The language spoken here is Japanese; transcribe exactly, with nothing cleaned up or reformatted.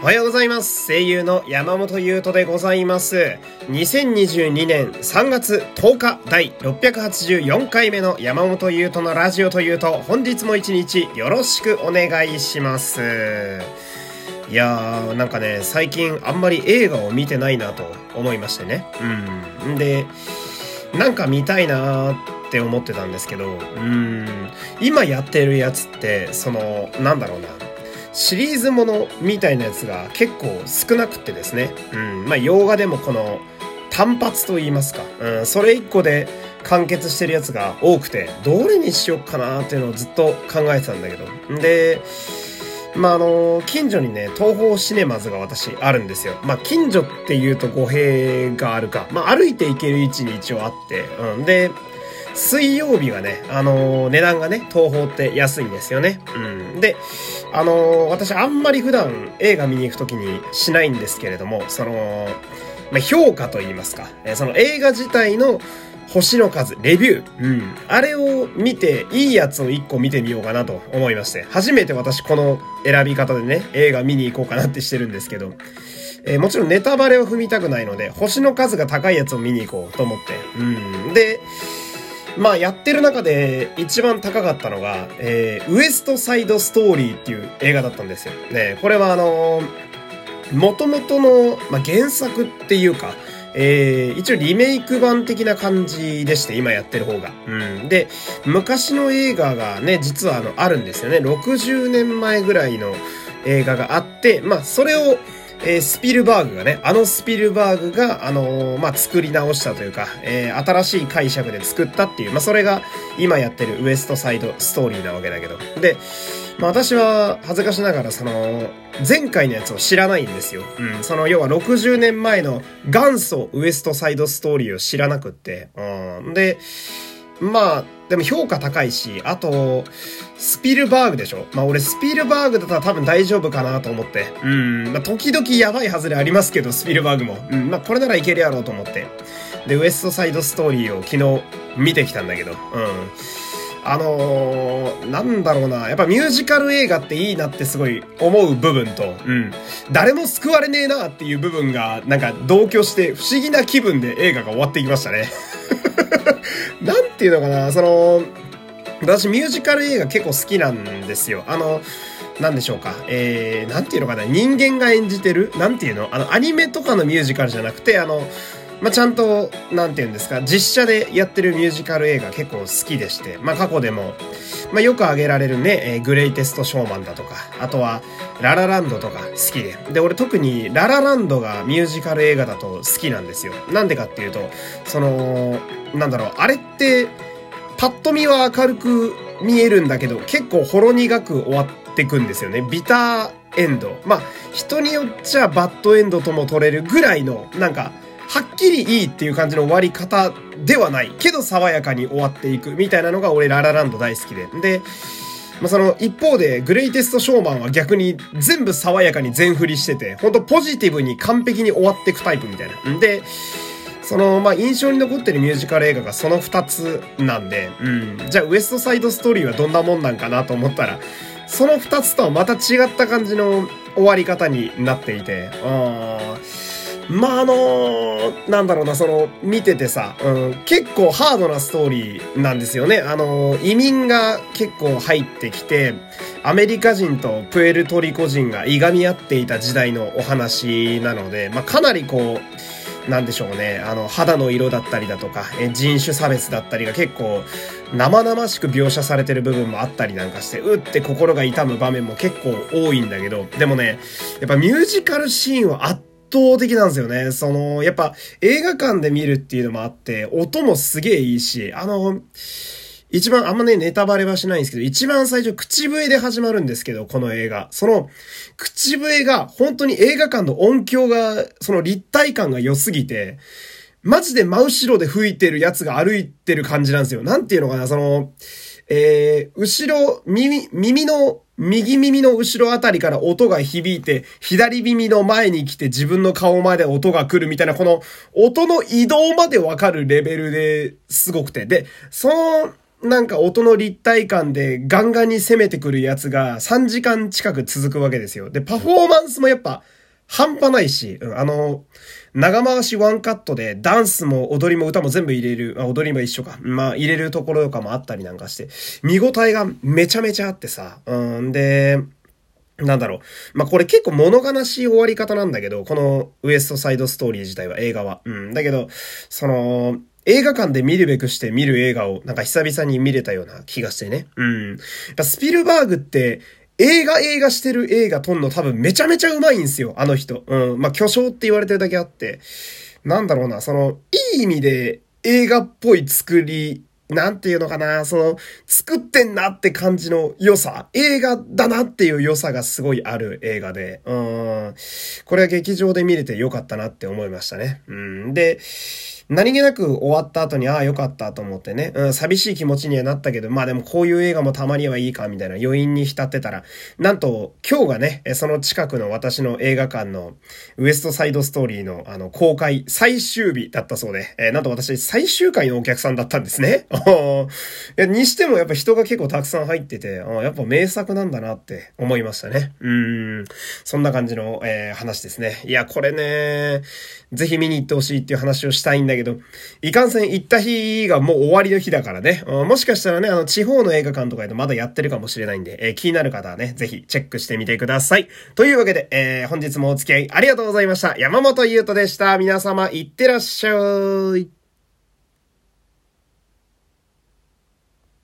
おはようございます。声優の山本優斗でございます。にせんにじゅうにねんさんがつとおかだいろっぴゃくはちじゅうよんかいめの山本優斗のラジオというと、本日も一日よろしくお願いします。いやー、なんかね、最近あんまり映画を見てないなと思いましてね、うんでなんか見たいなーって思ってたんですけど、うーん今やってるやつって、そのなんだろうな、シリーズものみたいなやつが結構少なくてですね、うん、まあ洋画でもこの単発と言いますか、うん、それ一個で完結してるやつが多くて、どれにしよっかなーっていうのをずっと考えてたんだけど、でまああの近所にね、東宝シネマズが私あるんですよ。まあ近所っていうと語弊があるか、まあ歩いて行ける位置に一応あって、うん、で水曜日はね、あのー、値段がね、東宝って安いんですよね。うん、で、あのー、私あんまり普段映画見に行くときにしないんですけれども、その、まあ、評価といいますか、えー、その映画自体の星の数、レビュー、うん、あれを見て、いいやつを一個見てみようかなと思いまして、初めて私この選び方でね、映画見に行こうかなってしてるんですけど、えー、もちろんネタバレを踏みたくないので、星の数が高いやつを見に行こうと思って、うん、で、まあやってる中で一番高かったのが、えー、ウエストサイドストーリーっていう映画だったんですよ。ね、これはあのー、元々の、まあ、原作っていうか、えー、一応リメイク版的な感じでして、今やってる方が、うん、で昔の映画がね、実はあのあるんですよね。ろくじゅうねんまえぐらいの映画があって、まあそれをえー、スピルバーグがね、あのスピルバーグが、あのー、まあ、作り直したというか、えー、新しい解釈で作ったっていう、まあ、それが今やってるウエストサイドストーリーなわけだけど。で、まあ、私は恥ずかしながらその、前回のやつを知らないんですよ。うん、その、要はろくじゅうねんまえの元祖ウエストサイドストーリーを知らなくって。うん、で、まあ、でも評価高いし、あと、スピルバーグでしょ？まあ俺スピルバーグだったら多分大丈夫かなと思って。うん。まあ時々やばい外れありますけど、スピルバーグも。うん。まあこれならいけるやろうと思って。で、ウエストサイドストーリーを昨日見てきたんだけど。うん。あのー、なんだろうな。やっぱミュージカル映画っていいなってすごい思う部分と、うん。誰も救われねえなっていう部分が、なんか同居して不思議な気分で映画が終わっていきましたね。なんていうのかな、その、私ミュージカル映画結構好きなんですよ。あの、なんでしょうか。えー、なんていうのかな、人間が演じてる、なんていうの、あの、アニメとかのミュージカルじゃなくて、あの、まあ、ちゃんと、なんていうんですか、実写でやってるミュージカル映画結構好きでして、まあ、過去でも、まあ、よく挙げられるね、えー、グレイテストショーマンだとか、あとは、ララランドとか好きで。で、俺特にララランドがミュージカル映画だと好きなんですよ。なんでかっていうと、その、なんだろう、あれって、パッと見は明るく見えるんだけど、結構ほろ苦く終わってくんですよね。ビターエンド。まあ、人によっちゃバッドエンドとも取れるぐらいの、なんか、はっきりいいっていう感じの終わり方ではないけど、爽やかに終わっていくみたいなのが俺ララランド大好きで。で、まあ、その一方でグレイテストショーマンは逆に全部爽やかに全振りしてて、ほんとポジティブに完璧に終わっていくタイプみたいな。で、その、まあ、印象に残ってるミュージカル映画がその二つなんで、うん。じゃあウエストサイドストーリーはどんなもんなんかなと思ったら、その二つとはまた違った感じの終わり方になっていて、あーまああのー、なんだろうな、その見ててさ、うん、結構ハードなストーリーなんですよね。あのー、移民が結構入ってきて、アメリカ人とプエルトリコ人がいがみ合っていた時代のお話なので、まあかなりこう、なんでしょうね、あの肌の色だったりだとか、え人種差別だったりが結構生々しく描写されてる部分もあったりなんかして、うって心が痛む場面も結構多いんだけど、でもね、やっぱミュージカルシーンはあって圧倒的なんですよね。その、やっぱ映画館で見るっていうのもあって、音もすげえいいし、あの、一番、あんまね、ネタバレはしないんですけど、一番最初、口笛で始まるんですけど、この映画。その、口笛が、本当に映画館の音響が、その立体感が良すぎて、マジで真後ろで吹いてるやつが歩いてる感じなんですよ。なんていうのかな、その、えー、後ろ、耳、耳の、右耳の後ろあたりから音が響いて、左耳の前に来て自分の顔まで音が来るみたいな、この音の移動までわかるレベルですごくて。で、そのなんか音の立体感でガンガンに攻めてくるやつがさんじかん近く続くわけですよ。で、パフォーマンスもやっぱ半端ないし、うん、あの、長回しワンカットでダンスも踊りも歌も全部入れる、あ、踊りも一緒か。まあ入れるところとかもあったりなんかして、見応えがめちゃめちゃあってさ、うんで、なんだろう。まあ、これ結構物悲しい終わり方なんだけど、このウエストサイドストーリー自体は映画は。うん。だけど、その、映画館で見るべくして見る映画をなんか久々に見れたような気がしてね。うん。スピルバーグって、映画映画してる映画撮んの多分めちゃめちゃうまいんですよ、あの人。うん。まあ、巨匠って言われてるだけあって。なんだろうな、その、いい意味で映画っぽい作り、なんていうのかな、その、作ってんなって感じの良さ、映画だなっていう良さがすごいある映画で、うーん、これは劇場で見れて良かったなって思いましたね。うん、で、何気なく終わった後に、ああ良かったと思ってね、うん、寂しい気持ちにはなったけど、まあでもこういう映画もたまにはいいかみたいな余韻に浸ってたら、なんと今日がね、その近くの私の映画館のウエストサイドストーリーのあの公開最終日だったそうで、えー、なんと私最終回のお客さんだったんですね。にしてもやっぱ人が結構たくさん入ってて、やっぱ名作なんだなって思いましたね。うーん、そんな感じの、えー、話ですね。いやこれね、ぜひ見に行ってほしいっていう話をしたいんだけど、いかんせん行った日がもう終わりの日だからね。もしかしたらね、あの地方の映画館とかでまだやってるかもしれないんで、えー、気になる方はね、ぜひチェックしてみてください。というわけで、えー、本日もお付き合いありがとうございました。山本優斗でした。皆様いってらっしゃい。